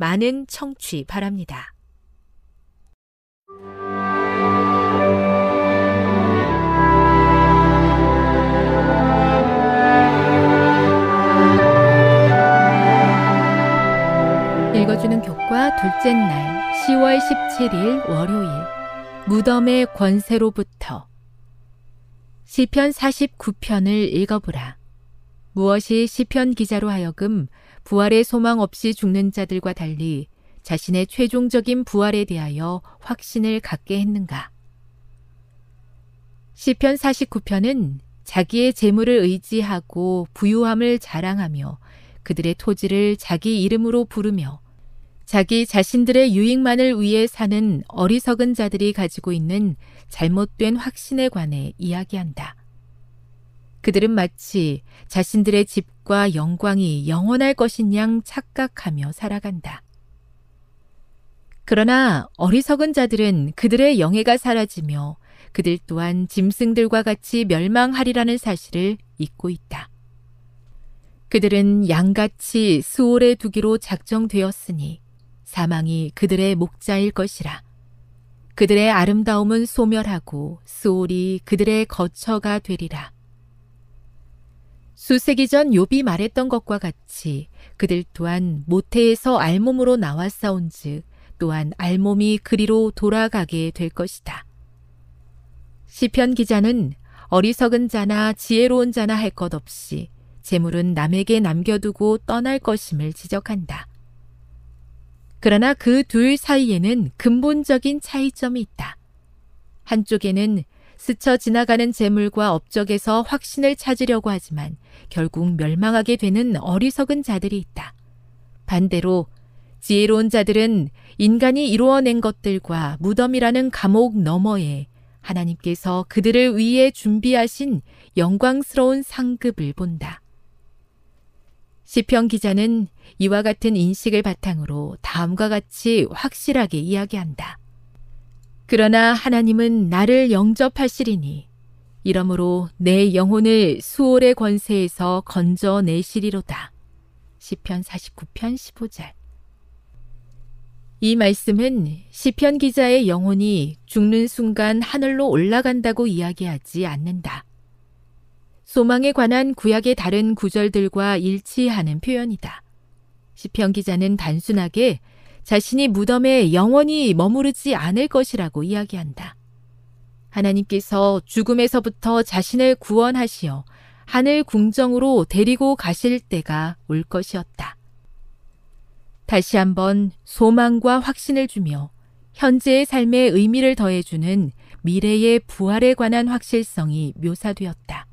많은 청취 바랍니다. 읽어주는 교과 둘째 날 10월 17일 월요일 무덤의 권세로부터 시편 49편을 읽어보라. 무엇이 시편 기자로 하여금 부활의 소망 없이 죽는 자들과 달리 자신의 최종적인 부활에 대하여 확신을 갖게 했는가? 시편 49편은 자기의 재물을 의지하고 부유함을 자랑하며 그들의 토지를 자기 이름으로 부르며 자기 자신들의 유익만을 위해 사는 어리석은 자들이 가지고 있는 잘못된 확신에 관해 이야기한다. 그들은 마치 자신들의 집과 영광이 영원할 것인 양 착각하며 살아간다. 그러나 어리석은 자들은 그들의 영예가 사라지며 그들 또한 짐승들과 같이 멸망하리라는 사실을 잊고 있다. 그들은 양같이 스올에 두기로 작정되었으니 사망이 그들의 목자일 것이라. 그들의 아름다움은 소멸하고 스올이 그들의 거처가 되리라. 수세기 전 욥이 말했던 것과 같이 그들 또한 모태에서 알몸으로 나왔사온 즉 또한 알몸이 그리로 돌아가게 될 것이다. 시편 기자는 어리석은 자나 지혜로운 자나 할 것 없이 재물은 남에게 남겨두고 떠날 것임을 지적한다. 그러나 그 둘 사이에는 근본적인 차이점이 있다. 한쪽에는 스쳐 지나가는 재물과 업적에서 확신을 찾으려고 하지만 결국 멸망하게 되는 어리석은 자들이 있다. 반대로 지혜로운 자들은 인간이 이루어낸 것들과 무덤이라는 감옥 너머에 하나님께서 그들을 위해 준비하신 영광스러운 상급을 본다. 시편 기자는 이와 같은 인식을 바탕으로 다음과 같이 확실하게 이야기한다. 그러나 하나님은 나를 영접하시리니 이러므로 내 영혼을 수올의 권세에서 건져내시리로다. 시편 49편 15절. 이 말씀은 시편 기자의 영혼이 죽는 순간 하늘로 올라간다고 이야기하지 않는다. 소망에 관한 구약의 다른 구절들과 일치하는 표현이다. 시편 기자는 단순하게 자신이 무덤에 영원히 머무르지 않을 것이라고 이야기한다. 하나님께서 죽음에서부터 자신을 구원하시어 하늘 궁정으로 데리고 가실 때가 올 것이었다. 다시 한번 소망과 확신을 주며 현재의 삶의 의미를 더해주는 미래의 부활에 관한 확실성이 묘사되었다.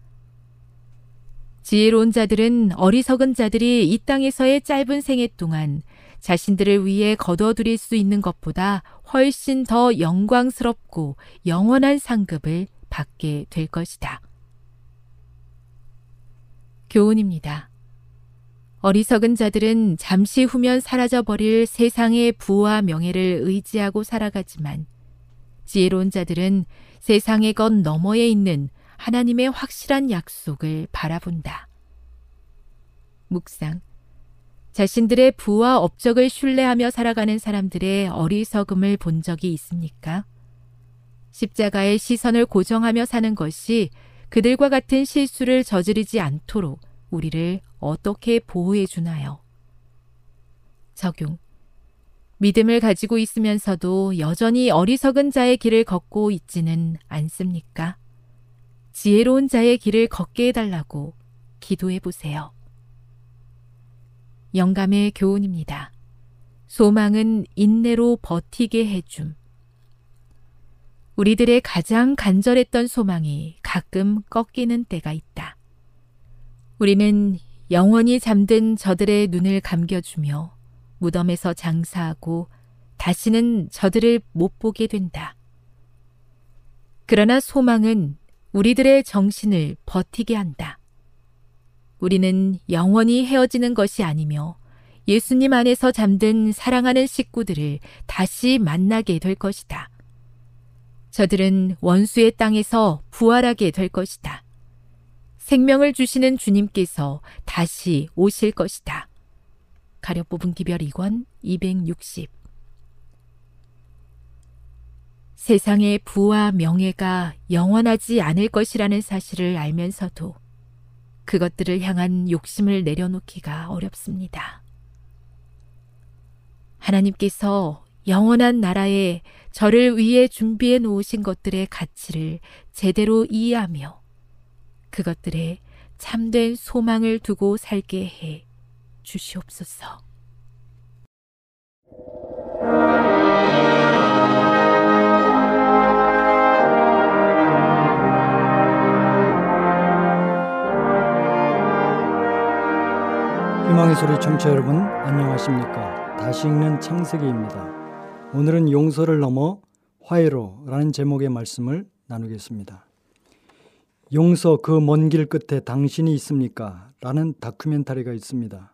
지혜로운 자들은 어리석은 자들이 이 땅에서의 짧은 생애 동안 자신들을 위해 거둬들일 수 있는 것보다 훨씬 더 영광스럽고 영원한 상급을 받게 될 것이다. 교훈입니다. 어리석은 자들은 잠시 후면 사라져버릴 세상의 부와 명예를 의지하고 살아가지만 지혜로운 자들은 세상의 것 너머에 있는 하나님의 확실한 약속을 바라본다. 묵상. 자신들의 부와 업적을 신뢰하며 살아가는 사람들의 어리석음을 본 적이 있습니까? 십자가의 시선을 고정하며 사는 것이 그들과 같은 실수를 저지르지 않도록 우리를 어떻게 보호해 주나요? 적용. 믿음을 가지고 있으면서도 여전히 어리석은 자의 길을 걷고 있지는 않습니까? 지혜로운 자의 길을 걷게 해달라고 기도해 보세요. 영감의 교훈입니다. 소망은 인내로 버티게 해줌. 우리들의 가장 간절했던 소망이 가끔 꺾이는 때가 있다. 우리는 영원히 잠든 저들의 눈을 감겨주며 무덤에서 장사하고 다시는 저들을 못 보게 된다. 그러나 소망은 우리들의 정신을 버티게 한다. 우리는 영원히 헤어지는 것이 아니며 예수님 안에서 잠든 사랑하는 식구들을 다시 만나게 될 것이다. 저들은 원수의 땅에서 부활하게 될 것이다. 생명을 주시는 주님께서 다시 오실 것이다. 가려뽑은 기별 2권 260. 세상의 부와 명예가 영원하지 않을 것이라는 사실을 알면서도 그것들을 향한 욕심을 내려놓기가 어렵습니다. 하나님께서 영원한 나라에 저를 위해 준비해 놓으신 것들의 가치를 제대로 이해하며 그것들에 참된 소망을 두고 살게 해 주시옵소서. 희망의 소리 청취자 여러분, 안녕하십니까? 다시 읽는 창세기입니다. 오늘은 용서를 넘어 화해로라는 제목의 말씀을 나누겠습니다. 용서, 그 먼 길 끝에 당신이 있습니까? 라는 다큐멘터리가 있습니다.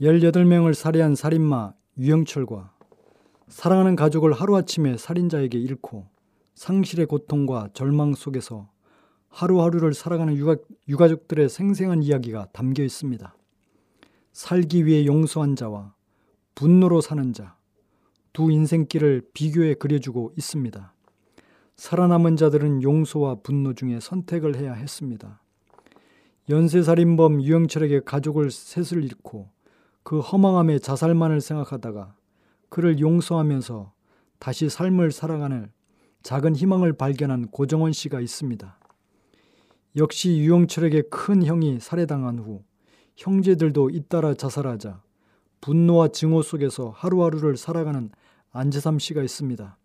18명을 살해한 살인마 유영철과 사랑하는 가족을 하루아침에 살인자에게 잃고 상실의 고통과 절망 속에서 하루하루를 살아가는 유가족들의 생생한 이야기가 담겨 있습니다. 살기 위해 용서한 자와 분노로 사는 자, 두 인생길을 비교해 그려주고 있습니다. 살아남은 자들은 용서와 분노 중에 선택을 해야 했습니다. 연쇄살인범 유영철에게 가족을 셋을 잃고 그 허망함에 자살만을 생각하다가 그를 용서하면서 다시 삶을 살아가는 작은 희망을 발견한 고정원 씨가 있습니다. 역시 유영철에게 큰 형이 살해당한 후 형제들도 잇따라 자살하자 분노와 증오 속에서 하루하루를 살아가는 안재삼 씨가 있습니다.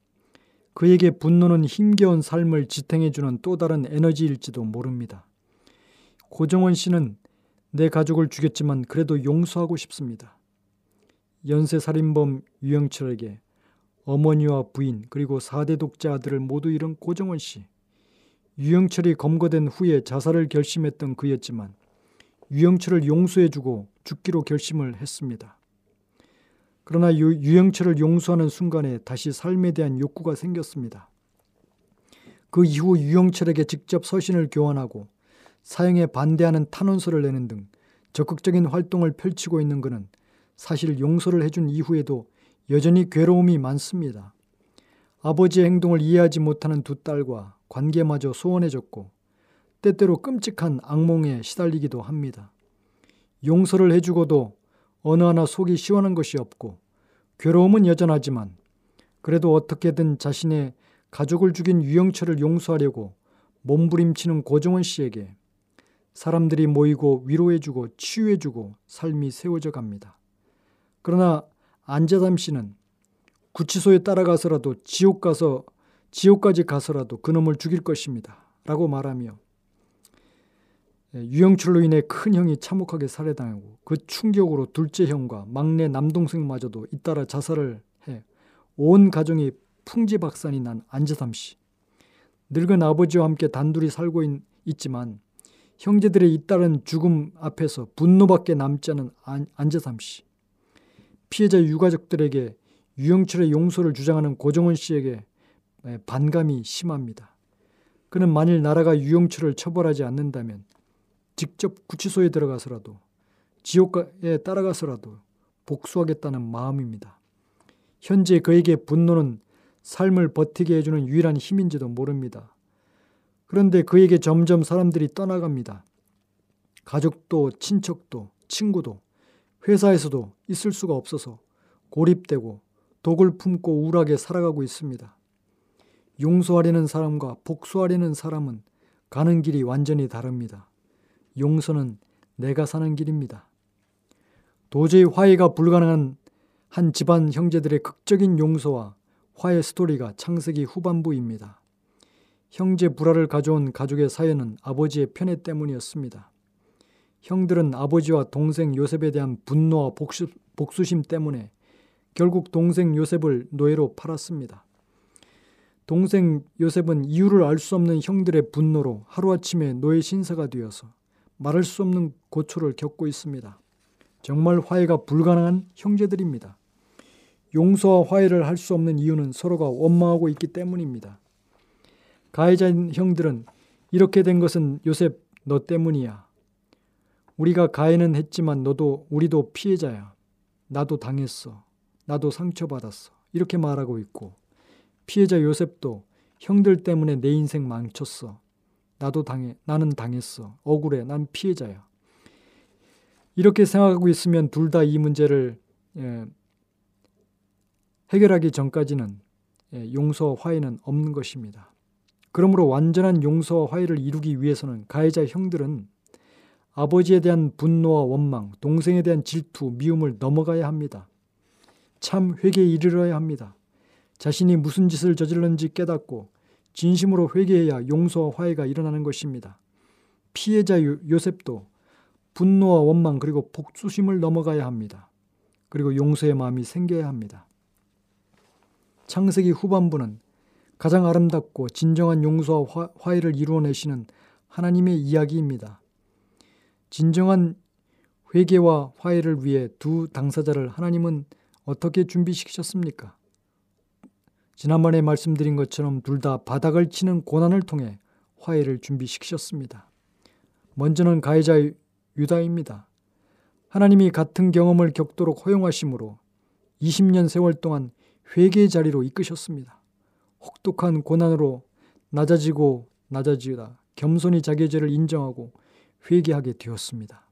그에게 분노는 힘겨운 삶을 지탱해주는 또 다른 에너지일지도 모릅니다. 고정원 씨는 내 가족을 죽였지만 그래도 용서하고 싶습니다. 연쇄살인범 유영철에게 어머니와 부인 그리고 4대 독자 아들을 모두 잃은 고정원 씨. 유영철이 검거된 후에 자살을 결심했던 그였지만 유영철을 용서해주고 죽기로 결심을 했습니다. 그러나 유영철을 용서하는 순간에 다시 삶에 대한 욕구가 생겼습니다. 그 이후 유영철에게 직접 서신을 교환하고 사형에 반대하는 탄원서를 내는 등 적극적인 활동을 펼치고 있는 그는 사실 용서를 해준 이후에도 여전히 괴로움이 많습니다. 아버지의 행동을 이해하지 못하는 두 딸과 관계마저 소원해졌고 때때로 끔찍한 악몽에 시달리기도 합니다. 용서를 해주고도 어느 하나 속이 시원한 것이 없고 괴로움은 여전하지만 그래도 어떻게든 자신의 가족을 죽인 유영철을 용서하려고 몸부림치는 고정원 씨에게 사람들이 모이고 위로해주고 치유해주고 삶이 세워져 갑니다. 그러나 안재삼 씨는 구치소에 따라가서라도 지옥까지 가서라도 그놈을 죽일 것입니다. 라고 말하며 유형출로 인해 큰 형이 참혹하게 살해당하고 그 충격으로 둘째 형과 막내 남동생마저도 잇따라 자살을 해 온 가정이 풍지박산이 난 안재삼 씨. 늙은 아버지와 함께 단둘이 살고 있지만 형제들의 잇따른 죽음 앞에서 분노밖에 남지 않은 안재삼 씨. 피해자 유가족들에게 유영철의 용서를 주장하는 고정원 씨에게 반감이 심합니다. 그는 만일 나라가 유영철을 처벌하지 않는다면 직접 구치소에 들어가서라도 지옥에 따라가서라도 복수하겠다는 마음입니다. 현재 그에게 분노는 삶을 버티게 해주는 유일한 힘인지도 모릅니다. 그런데 그에게 점점 사람들이 떠나갑니다. 가족도 친척도 친구도 회사에서도 있을 수가 없어서 고립되고 독을 품고 우울하게 살아가고 있습니다. 용서하려는 사람과 복수하려는 사람은 가는 길이 완전히 다릅니다. 용서는 내가 사는 길입니다. 도저히 화해가 불가능한 한 집안 형제들의 극적인 용서와 화해 스토리가 창세기 후반부입니다. 형제 불화를 가져온 가족의 사연은 아버지의 편애 때문이었습니다. 형들은 아버지와 동생 요셉에 대한 분노와 복수심 때문에 결국 동생 요셉을 노예로 팔았습니다. 동생 요셉은 이유를 알 수 없는 형들의 분노로 하루아침에 노예 신사가 되어서 말할 수 없는 고초를 겪고 있습니다. 정말 화해가 불가능한 형제들입니다. 용서와 화해를 할 수 없는 이유는 서로가 원망하고 있기 때문입니다. 가해자인 형들은 이렇게 된 것은 요셉 너 때문이야. 우리가 가해는 했지만 우리도 피해자야. 나도 당했어. 나도 상처받았어. 이렇게 말하고 있고 피해자 요셉도 형들 때문에 내 인생 망쳤어. 나도 당해. 나는 당했어. 억울해. 난 피해자야. 이렇게 생각하고 있으면 둘 다 이 문제를 해결하기 전까지는 용서와 화해는 없는 것입니다. 그러므로 완전한 용서와 화해를 이루기 위해서는 가해자 형들은 아버지에 대한 분노와 원망, 동생에 대한 질투, 미움을 넘어가야 합니다. 참 회개에 이르러야 합니다. 자신이 무슨 짓을 저질렀는지 깨닫고 진심으로 회개해야 용서와 화해가 일어나는 것입니다. 피해자 요셉도 분노와 원망 그리고 복수심을 넘어가야 합니다. 그리고 용서의 마음이 생겨야 합니다. 창세기 후반부는 가장 아름답고 진정한 용서와 화해를 이루어내시는 하나님의 이야기입니다. 진정한 회개와 화해를 위해 두 당사자를 하나님은 어떻게 준비시키셨습니까? 지난번에 말씀드린 것처럼 둘 다 바닥을 치는 고난을 통해 화해를 준비시키셨습니다. 먼저는 가해자 유다입니다. 하나님이 같은 경험을 겪도록 허용하심으로 20년 세월 동안 회개의 자리로 이끄셨습니다. 혹독한 고난으로 낮아지다 겸손히 자기의 죄를 인정하고 회개하게 되었습니다.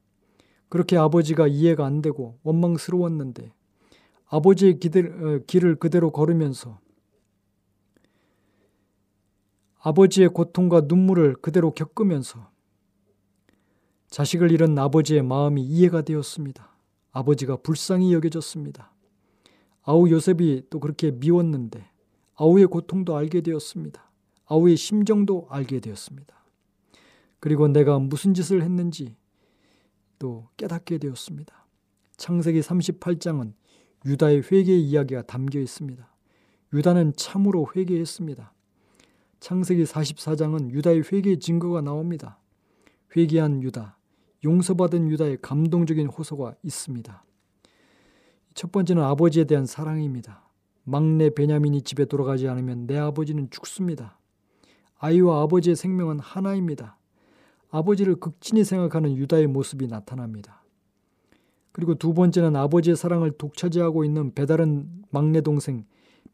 그렇게 아버지가 이해가 안 되고 원망스러웠는데 아버지의 길을 그대로 걸으면서 아버지의 고통과 눈물을 그대로 겪으면서 자식을 잃은 아버지의 마음이 이해가 되었습니다. 아버지가 불쌍히 여겨졌습니다. 아우 요셉이 또 그렇게 미웠는데 아우의 고통도 알게 되었습니다. 아우의 심정도 알게 되었습니다. 그리고 내가 무슨 짓을 했는지 또 깨닫게 되었습니다. 창세기 38장은 유다의 회개의 이야기가 담겨 있습니다. 유다는 참으로 회개했습니다. 창세기 44장은 유다의 회개의 증거가 나옵니다. 회개한 유다, 용서받은 유다의 감동적인 호소가 있습니다. 첫 번째는 아버지에 대한 사랑입니다. 막내 베냐민이 집에 돌아가지 않으면 내 아버지는 죽습니다. 아이와 아버지의 생명은 하나입니다. 아버지를 극진히 생각하는 유다의 모습이 나타납니다. 그리고 두 번째는 아버지의 사랑을 독차지하고 있는 배다른 막내 동생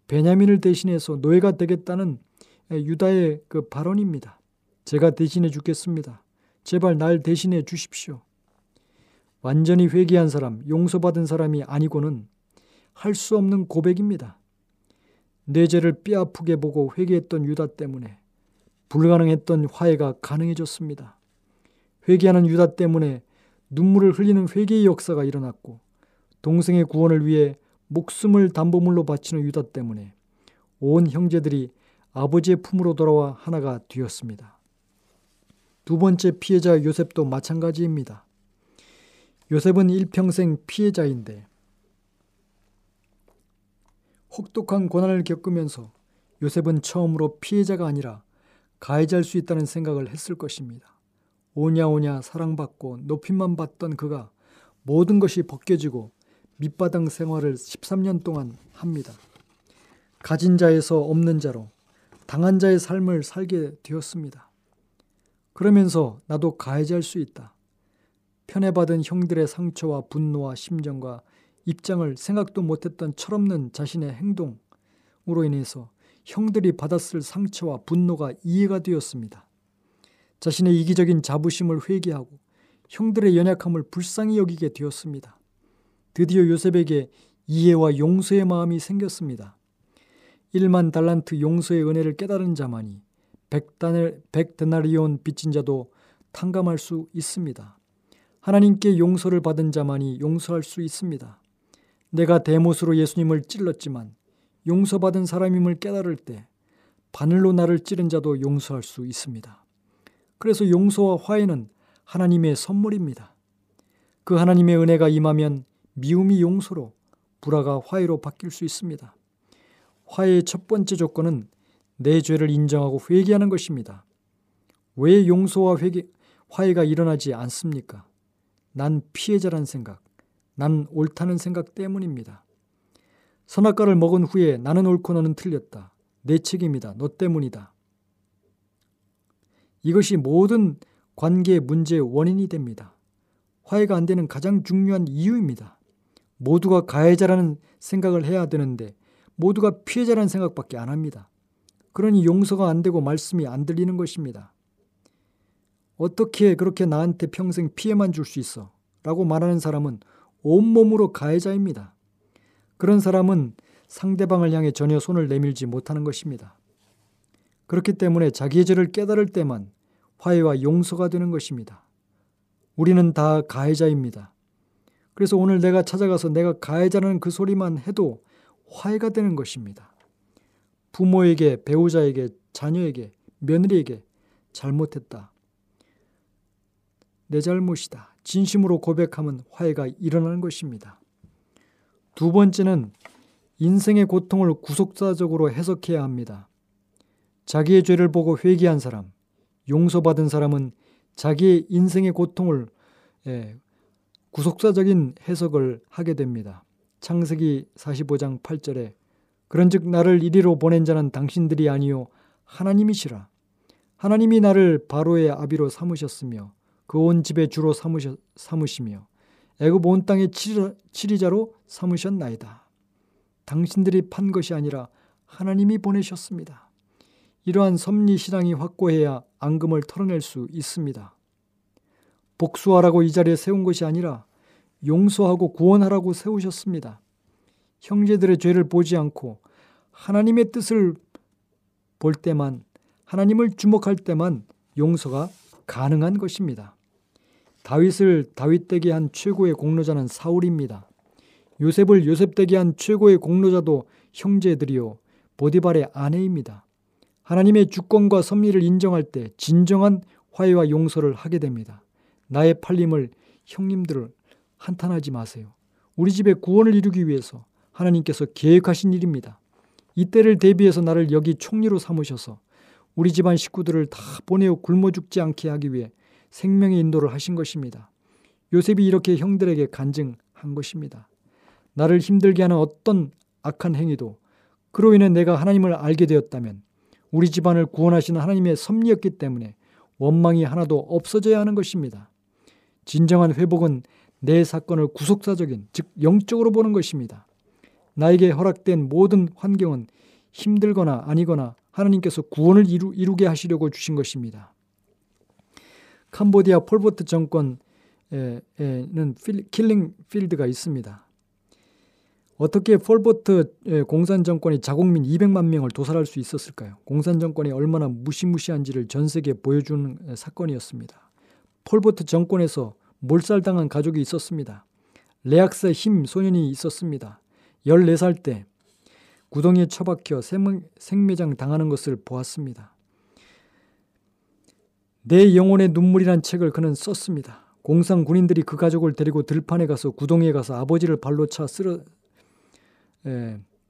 베냐민을 대신해서 노예가 되겠다는 유다의 그 발언입니다. 제가 대신해 죽겠습니다. 제발 날 대신해 주십시오. 완전히 회개한 사람, 용서받은 사람이 아니고는 할 수 없는 고백입니다. 내 죄를 뼈아프게 보고 회개했던 유다 때문에 불가능했던 화해가 가능해졌습니다. 회개하는 유다 때문에 눈물을 흘리는 회개의 역사가 일어났고 동생의 구원을 위해 목숨을 담보물로 바치는 유다 때문에 온 형제들이 아버지의 품으로 돌아와 하나가 되었습니다. 두 번째 피해자 요셉도 마찬가지입니다. 요셉은 일평생 피해자인데 혹독한 고난을 겪으면서 요셉은 처음으로 피해자가 아니라 가해자일 수 있다는 생각을 했을 것입니다. 오냐오냐 사랑받고 높임만 받던 그가 모든 것이 벗겨지고 밑바닥 생활을 13년 동안 합니다. 가진 자에서 없는 자로 당한 자의 삶을 살게 되었습니다. 그러면서 나도 가해자일 수 있다. 편애받은 형들의 상처와 분노와 심정과 입장을 생각도 못했던 철없는 자신의 행동으로 인해서 형들이 받았을 상처와 분노가 이해가 되었습니다. 자신의 이기적인 자부심을 회개하고 형들의 연약함을 불쌍히 여기게 되었습니다. 드디어 요셉에게 이해와 용서의 마음이 생겼습니다. 1만 달란트 용서의 은혜를 깨달은 자만이 100데나리온 빚진 자도 탕감할 수 있습니다. 하나님께 용서를 받은 자만이 용서할 수 있습니다. 내가 대못으로 예수님을 찔렀지만 용서받은 사람임을 깨달을 때 바늘로 나를 찌른 자도 용서할 수 있습니다. 그래서 용서와 화해는 하나님의 선물입니다. 그 하나님의 은혜가 임하면 미움이 용서로, 불화가 화해로 바뀔 수 있습니다. 화해의 첫 번째 조건은 내 죄를 인정하고 회개하는 것입니다. 왜 용서와 화해가 일어나지 않습니까? 난 피해자란 생각, 난 옳다는 생각 때문입니다. 선악과를 먹은 후에 나는 옳고 너는 틀렸다. 내 책임이다. 너 때문이다. 이것이 모든 관계의 문제의 원인이 됩니다. 화해가 안 되는 가장 중요한 이유입니다. 모두가 가해자라는 생각을 해야 되는데 모두가 피해자라는 생각밖에 안 합니다. 그러니 용서가 안 되고 말씀이 안 들리는 것입니다. 어떻게 그렇게 나한테 평생 피해만 줄 수 있어? 라고 말하는 사람은 온몸으로 가해자입니다. 그런 사람은 상대방을 향해 전혀 손을 내밀지 못하는 것입니다. 그렇기 때문에 자기의 죄를 깨달을 때만 화해와 용서가 되는 것입니다. 우리는 다 가해자입니다. 그래서 오늘 내가 찾아가서 내가 가해자라는 그 소리만 해도 화해가 되는 것입니다. 부모에게, 배우자에게, 자녀에게, 며느리에게 잘못했다. 내 잘못이다. 진심으로 고백하면 화해가 일어나는 것입니다. 두 번째는 인생의 고통을 구속사적으로 해석해야 합니다. 자기의 죄를 보고 회개한 사람, 용서받은 사람은 자기의 인생의 고통을 구속사적인 해석을 하게 됩니다. 창세기 45장 8절에 그런즉 나를 이리로 보낸 자는 당신들이 아니요 하나님이시라. 하나님이 나를 바로의 아비로 삼으셨으며 그 온 집의 주로 삼으시며 애굽 온 땅의 치리자로 삼으셨나이다. 당신들이 판 것이 아니라 하나님이 보내셨습니다. 이러한 섭리신앙이 확고해야 앙금을 털어낼 수 있습니다. 복수하라고 이 자리에 세운 것이 아니라 용서하고 구원하라고 세우셨습니다. 형제들의 죄를 보지 않고 하나님의 뜻을 볼 때만, 하나님을 주목할 때만 용서가 가능한 것입니다. 다윗을 다윗되게 한 최고의 공로자는 사울입니다. 요셉을 요셉되게 한 최고의 공로자도 형제들이요 보디발의 아내입니다. 하나님의 주권과 섭리를 인정할 때 진정한 화해와 용서를 하게 됩니다. 나의 팔림을 형님들을 한탄하지 마세요. 우리 집에 구원을 이루기 위해서 하나님께서 계획하신 일입니다. 이때를 대비해서 나를 여기 총리로 삼으셔서 우리 집안 식구들을 다 보내어 굶어 죽지 않게 하기 위해 생명의 인도를 하신 것입니다. 요셉이 이렇게 형들에게 간증한 것입니다. 나를 힘들게 하는 어떤 악한 행위도 그로 인해 내가 하나님을 알게 되었다면 우리 집안을 구원하시는 하나님의 섭리였기 때문에 원망이 하나도 없어져야 하는 것입니다. 진정한 회복은 내 사건을 구속사적인, 즉 영적으로 보는 것입니다. 나에게 허락된 모든 환경은 힘들거나 아니거나 하나님께서 구원을 이루게 하시려고 주신 것입니다. 캄보디아 폴포트 정권에는 킬링필드가 있습니다. 어떻게 폴포트 공산 정권이 자국민 200만 명을 도살할 수 있었을까요? 공산 정권이 얼마나 무시무시한지를 전 세계에 보여주는 사건이었습니다. 폴포트 정권에서 몰살당한 가족이 있었습니다. 레악세 힘 소년이 있었습니다. 14살 때 구덩이에 처박혀 생매장 당하는 것을 보았습니다. 내 영혼의 눈물이란 책을 그는 썼습니다. 공산 군인들이 그 가족을 데리고 들판에 가서 구덩이에 가서 아버지를 발로 차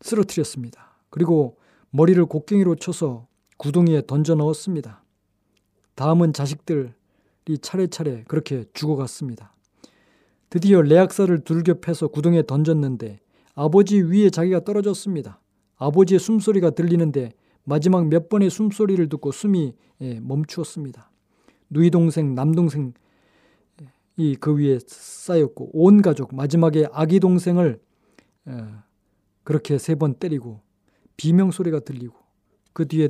쓰러뜨렸습니다. 그리고 머리를 곡괭이로 쳐서 구덩이에 던져 넣었습니다. 다음은 자식들이 차례차례 그렇게 죽어갔습니다. 드디어 레학사를 둘겨 패서 구덩이에 던졌는데 아버지 위에 자기가 떨어졌습니다. 아버지의 숨소리가 들리는데 마지막 몇 번의 숨소리를 듣고 숨이 멈추었습니다. 누이 동생, 남동생이 그 위에 쌓였고 온 가족, 마지막에 아기 동생을 그렇게 3번 때리고 비명소리가 들리고 그 뒤에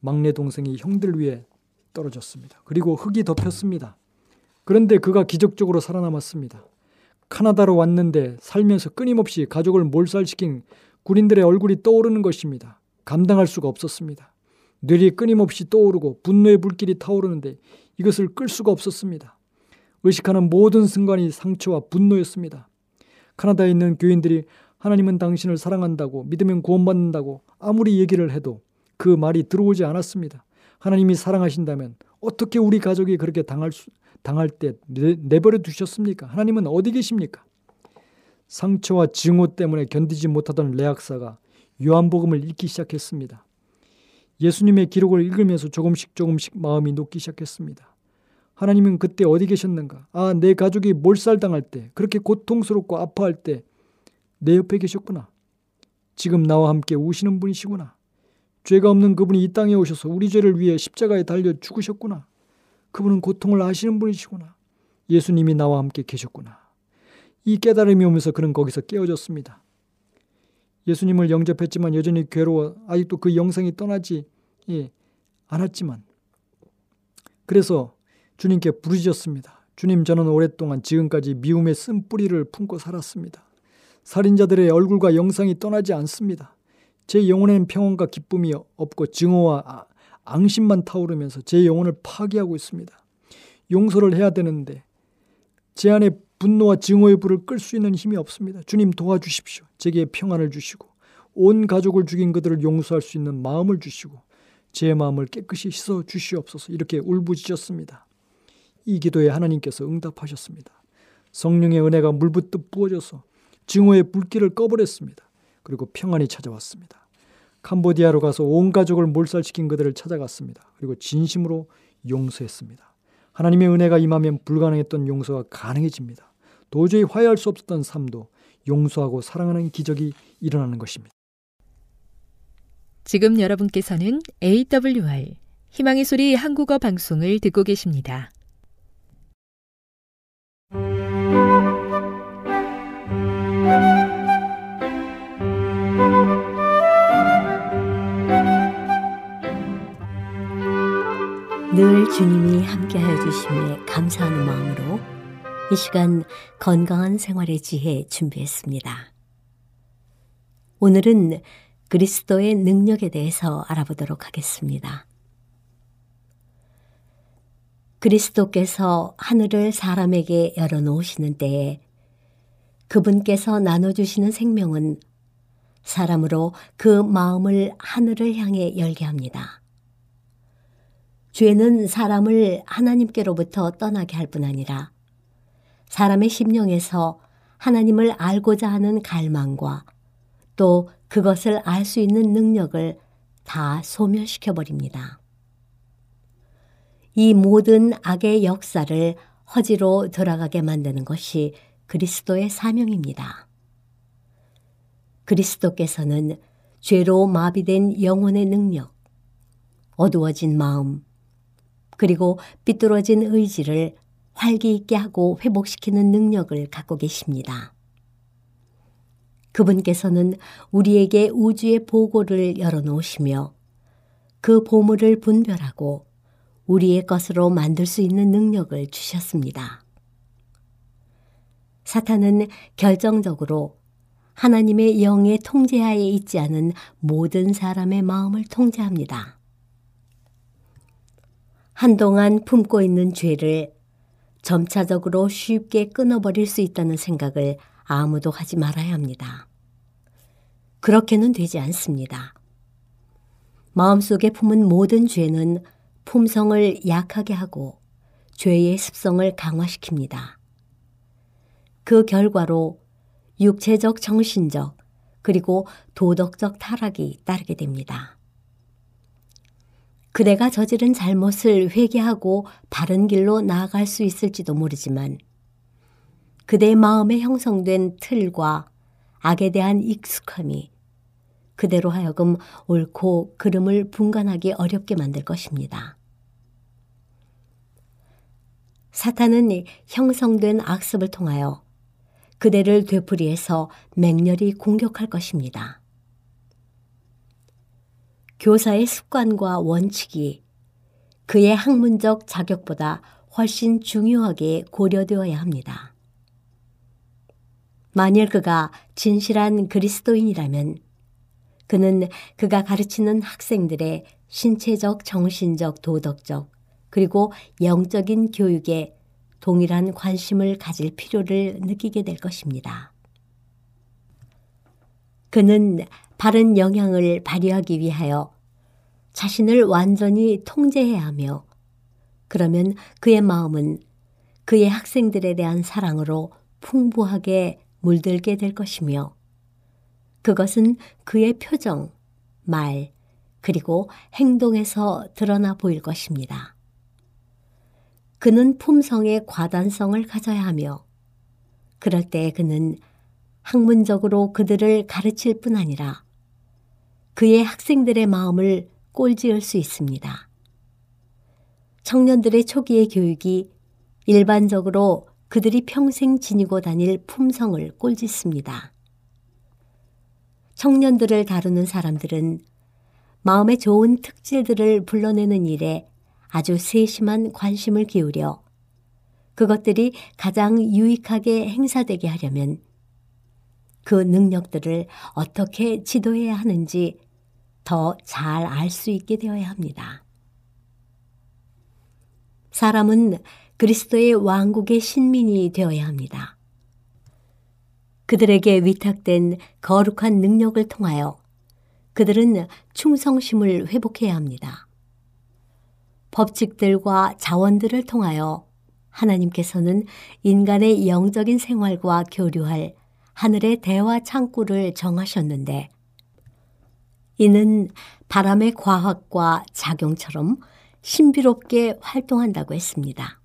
막내 동생이 형들 위에 떨어졌습니다. 그리고 흙이 덮였습니다. 그런데 그가 기적적으로 살아남았습니다. 카나다로 왔는데 살면서 끊임없이 가족을 몰살시킨 군인들의 얼굴이 떠오르는 것입니다. 감당할 수가 없었습니다. 뇌리 끊임없이 떠오르고 분노의 불길이 타오르는데 이것을 끌 수가 없었습니다. 의식하는 모든 순간이 상처와 분노였습니다. 카나다에 있는 교인들이 하나님은 당신을 사랑한다고, 믿으면 구원받는다고 아무리 얘기를 해도 그 말이 들어오지 않았습니다. 하나님이 사랑하신다면 어떻게 우리 가족이 그렇게 당할 때 내버려 두셨습니까? 하나님은 어디 계십니까? 상처와 증오 때문에 견디지 못하던 레학사가 요한복음을 읽기 시작했습니다. 예수님의 기록을 읽으면서 조금씩 마음이 녹기 시작했습니다. 하나님은 그때 어디 계셨는가? 아, 내 가족이 몰살당할 때, 그렇게 고통스럽고 아파할 때 내 옆에 계셨구나. 지금 나와 함께 우시는 분이시구나. 죄가 없는 그분이 이 땅에 오셔서 우리 죄를 위해 십자가에 달려 죽으셨구나. 그분은 고통을 아시는 분이시구나. 예수님이 나와 함께 계셨구나. 이 깨달음이 오면서 그는 거기서 깨어졌습니다. 예수님을 영접했지만 여전히 괴로워 아직도 그 영생이 떠나지 않았지만 그래서 주님께 부르짖었습니다. 주님, 저는 오랫동안 지금까지 미움의 쓴뿌리를 품고 살았습니다. 살인자들의 얼굴과 영상이 떠나지 않습니다. 제 영혼에는 평온과 기쁨이 없고 증오와 앙심만 타오르면서 제 영혼을 파괴하고 있습니다. 용서를 해야 되는데 제 안에 분노와 증오의 불을 끌 수 있는 힘이 없습니다. 주님, 도와주십시오. 제게 평안을 주시고 온 가족을 죽인 그들을 용서할 수 있는 마음을 주시고 제 마음을 깨끗이 씻어 주시옵소서. 이렇게 울부짖었습니다. 이 기도에 하나님께서 응답하셨습니다. 성령의 은혜가 물붓듯 부어져서 증오의 불길을 꺼버렸습니다. 그리고 평안이 찾아왔습니다. 캄보디아로 가서 온 가족을 몰살시킨 그들을 찾아갔습니다. 그리고 진심으로 용서했습니다. 하나님의 은혜가 임하면 불가능했던 용서가 가능해집니다. 도저히 화해할 수 없었던 삶도 용서하고 사랑하는 기적이 일어나는 것입니다. 지금 여러분께서는 AWR 희망의 소리 한국어 방송을 듣고 계십니다. 늘 주님이 함께하여 주심에 감사하는 마음으로 이 시간 건강한 생활의 지혜 준비했습니다. 오늘은 그리스도의 능력에 대해서 알아보도록 하겠습니다. 그리스도께서 하늘을 사람에게 열어놓으시는 때에 그분께서 나눠주시는 생명은 사람으로 그 마음을 하늘을 향해 열게 합니다. 죄는 사람을 하나님께로부터 떠나게 할 뿐 아니라 사람의 심령에서 하나님을 알고자 하는 갈망과 또 그것을 알 수 있는 능력을 다 소멸시켜버립니다. 이 모든 악의 역사를 허지로 돌아가게 만드는 것이 그리스도의 사명입니다. 그리스도께서는 죄로 마비된 영혼의 능력, 어두워진 마음, 그리고 삐뚤어진 의지를 활기 있게 하고 회복시키는 능력을 갖고 계십니다. 그분께서는 우리에게 우주의 보고를 열어놓으시며 그 보물을 분별하고 우리의 것으로 만들 수 있는 능력을 주셨습니다. 사탄은 결정적으로 하나님의 영의 통제하에 있지 않은 모든 사람의 마음을 통제합니다. 한동안 품고 있는 죄를 점차적으로 쉽게 끊어버릴 수 있다는 생각을 아무도 하지 말아야 합니다. 그렇게는 되지 않습니다. 마음속에 품은 모든 죄는 품성을 약하게 하고 죄의 습성을 강화시킵니다. 그 결과로 육체적, 정신적, 그리고 도덕적 타락이 따르게 됩니다. 그대가 저지른 잘못을 회개하고 바른 길로 나아갈 수 있을지도 모르지만 그대의 마음에 형성된 틀과 악에 대한 익숙함이 그대로 하여금 옳고 그름을 분간하기 어렵게 만들 것입니다. 사탄은 형성된 악습을 통하여 그대를 되풀이해서 맹렬히 공격할 것입니다. 교사의 습관과 원칙이 그의 학문적 자격보다 훨씬 중요하게 고려되어야 합니다. 만일 그가 진실한 그리스도인이라면 그는 그가 가르치는 학생들의 신체적, 정신적, 도덕적 그리고 영적인 교육에 동일한 관심을 가질 필요를 느끼게 될 것입니다. 그는 바른 영향을 발휘하기 위하여 자신을 완전히 통제해야 하며 그러면 그의 마음은 그의 학생들에 대한 사랑으로 풍부하게 물들게 될 것이며 그것은 그의 표정, 말, 그리고 행동에서 드러나 보일 것입니다. 그는 품성의 과단성을 가져야 하며 그럴 때 그는 학문적으로 그들을 가르칠 뿐 아니라 그의 학생들의 마음을 꼴지을 수 있습니다. 청년들의 초기의 교육이 일반적으로 그들이 평생 지니고 다닐 품성을 꼴짓습니다. 청년들을 다루는 사람들은 마음의 좋은 특질들을 불러내는 일에 아주 세심한 관심을 기울여 그것들이 가장 유익하게 행사되게 하려면 그 능력들을 어떻게 지도해야 하는지 더 잘 알 수 있게 되어야 합니다. 사람은 그리스도의 왕국의 신민이 되어야 합니다. 그들에게 위탁된 거룩한 능력을 통하여 그들은 충성심을 회복해야 합니다. 법칙들과 자원들을 통하여 하나님께서는 인간의 영적인 생활과 교류할 하늘의 대화 창구를 정하셨는데 이는 바람의 과학과 작용처럼 신비롭게 활동한다고 했습니다.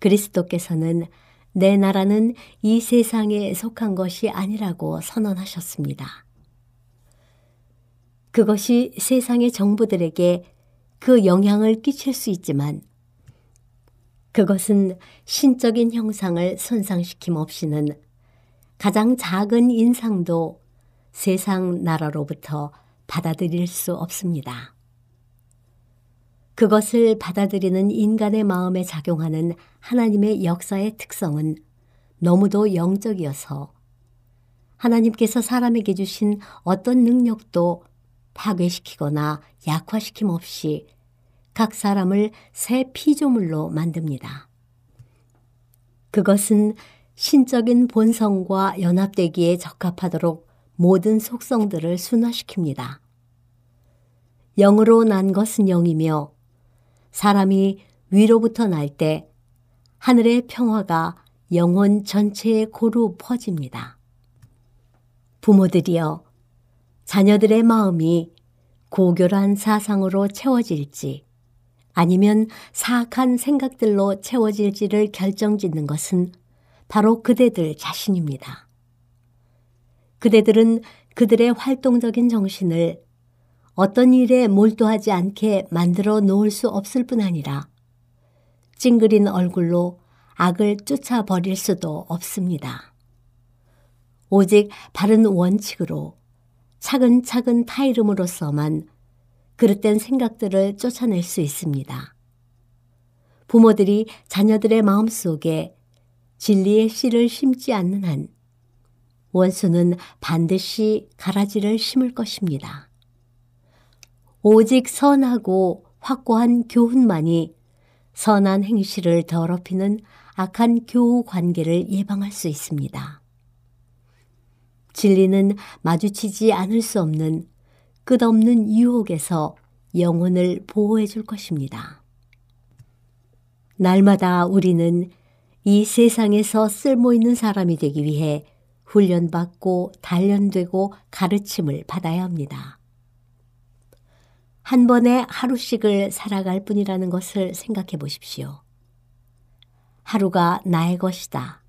그리스도께서는 내 나라는 이 세상에 속한 것이 아니라고 선언하셨습니다. 그것이 세상의 정부들에게 그 영향을 끼칠 수 있지만 그것은 신적인 형상을 손상시킴 없이는 가장 작은 인상도 세상 나라로부터 받아들일 수 없습니다. 그것을 받아들이는 인간의 마음에 작용하는 하나님의 역사의 특성은 너무도 영적이어서 하나님께서 사람에게 주신 어떤 능력도 파괴시키거나 약화시킴 없이 각 사람을 새 피조물로 만듭니다. 그것은 신적인 본성과 연합되기에 적합하도록 모든 속성들을 순화시킵니다. 영으로 난 것은 영이며 사람이 위로부터 날 때 하늘의 평화가 영혼 전체에 고루 퍼집니다. 부모들이여, 자녀들의 마음이 고결한 사상으로 채워질지 아니면 사악한 생각들로 채워질지를 결정짓는 것은 바로 그대들 자신입니다. 그대들은 그들의 활동적인 정신을 어떤 일에 몰두하지 않게 만들어 놓을 수 없을 뿐 아니라 찡그린 얼굴로 악을 쫓아버릴 수도 없습니다. 오직 바른 원칙으로 차근차근 타이름으로서만 그릇된 생각들을 쫓아낼 수 있습니다. 부모들이 자녀들의 마음속에 진리의 씨를 심지 않는 한 원수는 반드시 가라지를 심을 것입니다. 오직 선하고 확고한 교훈만이 선한 행실을 더럽히는 악한 교우 관계를 예방할 수 있습니다. 진리는 마주치지 않을 수 없는 끝없는 유혹에서 영혼을 보호해 줄 것입니다. 날마다 우리는 이 세상에서 쓸모있는 사람이 되기 위해 훈련받고 단련되고 가르침을 받아야 합니다. 한 번에 하루씩을 살아갈 뿐이라는 것을 생각해 보십시오. 하루가 나의 것이다.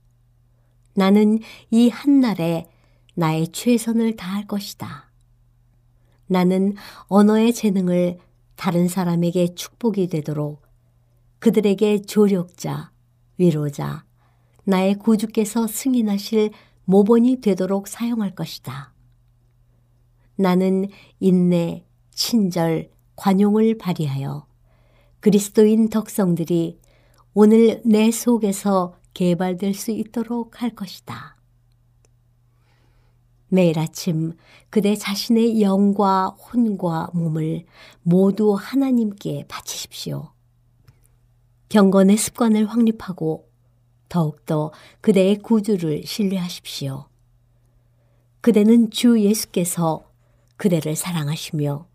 나는 이 한날에 나의 최선을 다할 것이다. 나는 언어의 재능을 다른 사람에게 축복이 되도록 그들에게 조력자, 위로자, 나의 구주께서 승인하실 모본이 되도록 사용할 것이다. 나는 인내, 친절, 관용을 발휘하여 그리스도인 덕성들이 오늘 내 속에서 개발될 수 있도록 할 것이다. 매일 아침 그대 자신의 영과 혼과 몸을 모두 하나님께 바치십시오. 경건의 습관을 확립하고 더욱더 그대의 구주를 신뢰하십시오. 그대는 주 예수께서 그대를 사랑하시며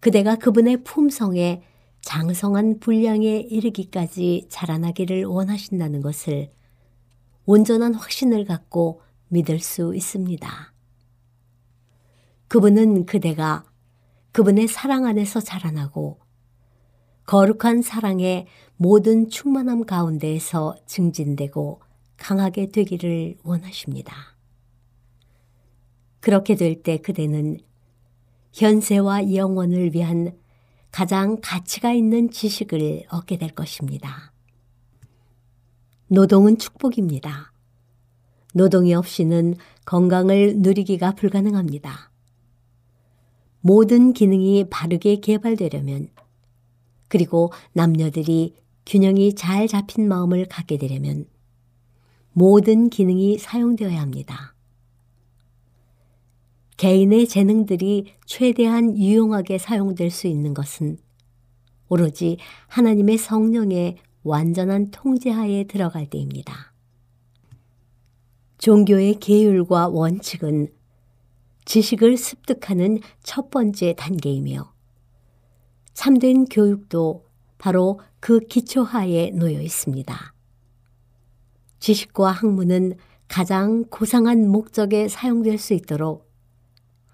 그대가 그분의 품성에 장성한 분량에 이르기까지 자라나기를 원하신다는 것을 온전한 확신을 갖고 믿을 수 있습니다. 그분은 그대가 그분의 사랑 안에서 자라나고 거룩한 사랑의 모든 충만함 가운데에서 증진되고 강하게 되기를 원하십니다. 그렇게 될 때 그대는 현세와 영원을 위한 가장 가치가 있는 지식을 얻게 될 것입니다. 노동은 축복입니다. 노동이 없이는 건강을 누리기가 불가능합니다. 모든 기능이 바르게 개발되려면 그리고 남녀들이 균형이 잘 잡힌 마음을 갖게 되려면 모든 기능이 사용되어야 합니다. 개인의 재능들이 최대한 유용하게 사용될 수 있는 것은 오로지 하나님의 성령의 완전한 통제하에 들어갈 때입니다. 종교의 계율과 원칙은 지식을 습득하는 첫 번째 단계이며 참된 교육도 바로 그 기초하에 놓여 있습니다. 지식과 학문은 가장 고상한 목적에 사용될 수 있도록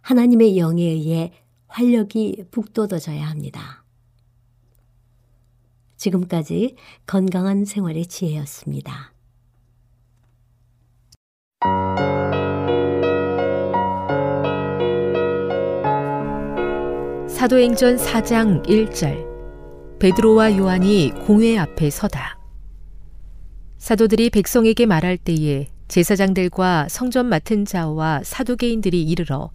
하나님의 영에 의해 활력이 북돋아져야 합니다. 지금까지 건강한 생활의 지혜였습니다. 사도행전 4장 1절 베드로와 요한이 공회 앞에 서다. 사도들이 백성에게 말할 때에 제사장들과 성전 맡은 자와 사두개인들이 이르러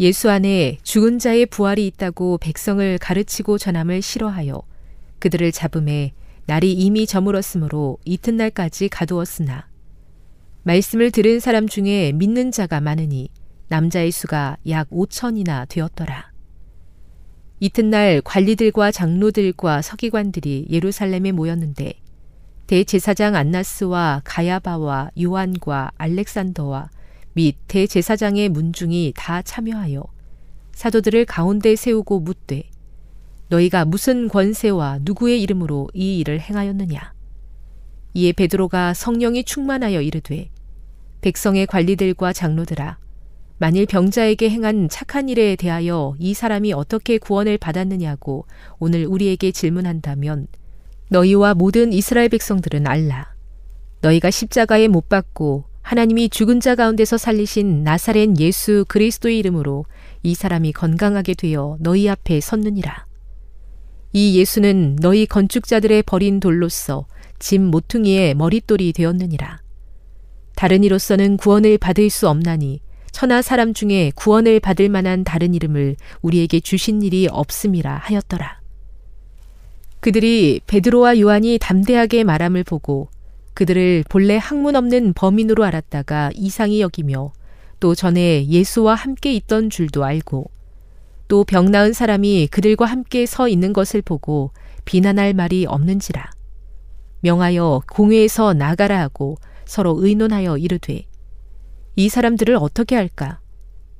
예수 안에 죽은 자의 부활이 있다고 백성을 가르치고 전함을 싫어하여 그들을 잡음에 날이 이미 저물었으므로 이튿날까지 가두었으나 말씀을 들은 사람 중에 믿는 자가 많으니 남자의 수가 약 5천이나 되었더라. 이튿날 관리들과 장로들과 서기관들이 예루살렘에 모였는데 대제사장 안나스와 가야바와 요한과 알렉산더와 및 대제사장의 문중이 다 참여하여 사도들을 가운데 세우고 묻되 너희가 무슨 권세와 누구의 이름으로 이 일을 행하였느냐. 이에 베드로가 성령이 충만하여 이르되 백성의 관리들과 장로들아 만일 병자에게 행한 착한 일에 대하여 이 사람이 어떻게 구원을 받았느냐고 오늘 우리에게 질문한다면 너희와 모든 이스라엘 백성들은 알라. 너희가 십자가에 못 박고 하나님이 죽은 자 가운데서 살리신 나사렛 예수 그리스도의 이름으로 이 사람이 건강하게 되어 너희 앞에 섰느니라. 이 예수는 너희 건축자들의 버린 돌로서 짐 모퉁이의 머릿돌이 되었느니라. 다른 이로서는 구원을 받을 수 없나니 천하 사람 중에 구원을 받을 만한 다른 이름을 우리에게 주신 일이 없음이라 하였더라. 그들이 베드로와 요한이 담대하게 말함을 보고 그들을 본래 학문 없는 범인으로 알았다가 이상히 여기며 또 전에 예수와 함께 있던 줄도 알고 또 병 나은 사람이 그들과 함께 서 있는 것을 보고 비난할 말이 없는지라 명하여 공회에서 나가라 하고 서로 의논하여 이르되 이 사람들을 어떻게 할까?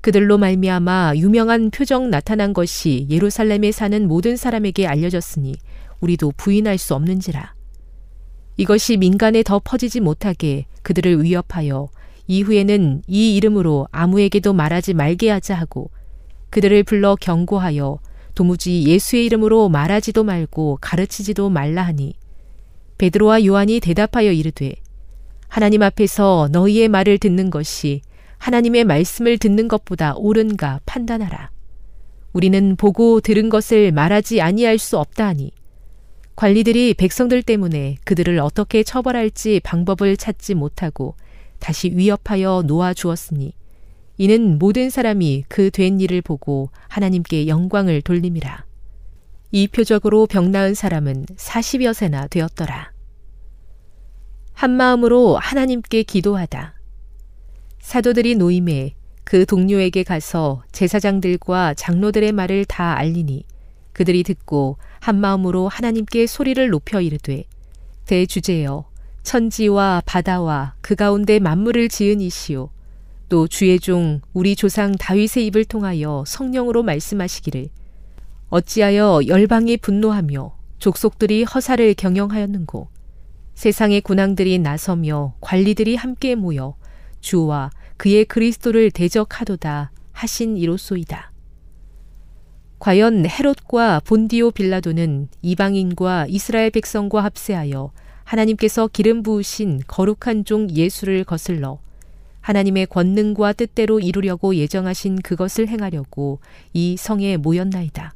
그들로 말미암아 유명한 표적 나타난 것이 예루살렘에 사는 모든 사람에게 알려졌으니 우리도 부인할 수 없는지라. 이것이 민간에 더 퍼지지 못하게 그들을 위협하여 이후에는 이 이름으로 아무에게도 말하지 말게 하자 하고, 그들을 불러 경고하여 도무지 예수의 이름으로 말하지도 말고 가르치지도 말라 하니, 베드로와 요한이 대답하여 이르되, 하나님 앞에서 너희의 말을 듣는 것이 하나님의 말씀을 듣는 것보다 옳은가 판단하라. 우리는 보고 들은 것을 말하지 아니할 수 없다 하니, 관리들이 백성들 때문에 그들을 어떻게 처벌할지 방법을 찾지 못하고 다시 위협하여 놓아주었으니, 이는 모든 사람이 그 된 일을 보고 하나님께 영광을 돌림이라. 이 표적으로 병나은 사람은 40여세나 되었더라. 한마음으로 하나님께 기도하다. 사도들이 노임해 그 동료에게 가서 제사장들과 장로들의 말을 다 알리니, 그들이 듣고 한마음으로 하나님께 소리를 높여 이르되, 대주제여, 천지와 바다와 그 가운데 만물을 지은 이시오, 또 주의 종 우리 조상 다윗의 입을 통하여 성령으로 말씀하시기를, 어찌하여 열방이 분노하며 족속들이 허사를 경영하였는고, 세상의 군왕들이 나서며 관리들이 함께 모여 주와 그의 그리스도를 대적하도다 하신 이로소이다. 과연 헤롯과 본디오 빌라도는 이방인과 이스라엘 백성과 합세하여 하나님께서 기름 부으신 거룩한 종 예수를 거슬러 하나님의 권능과 뜻대로 이루려고 예정하신 그것을 행하려고 이 성에 모였나이다.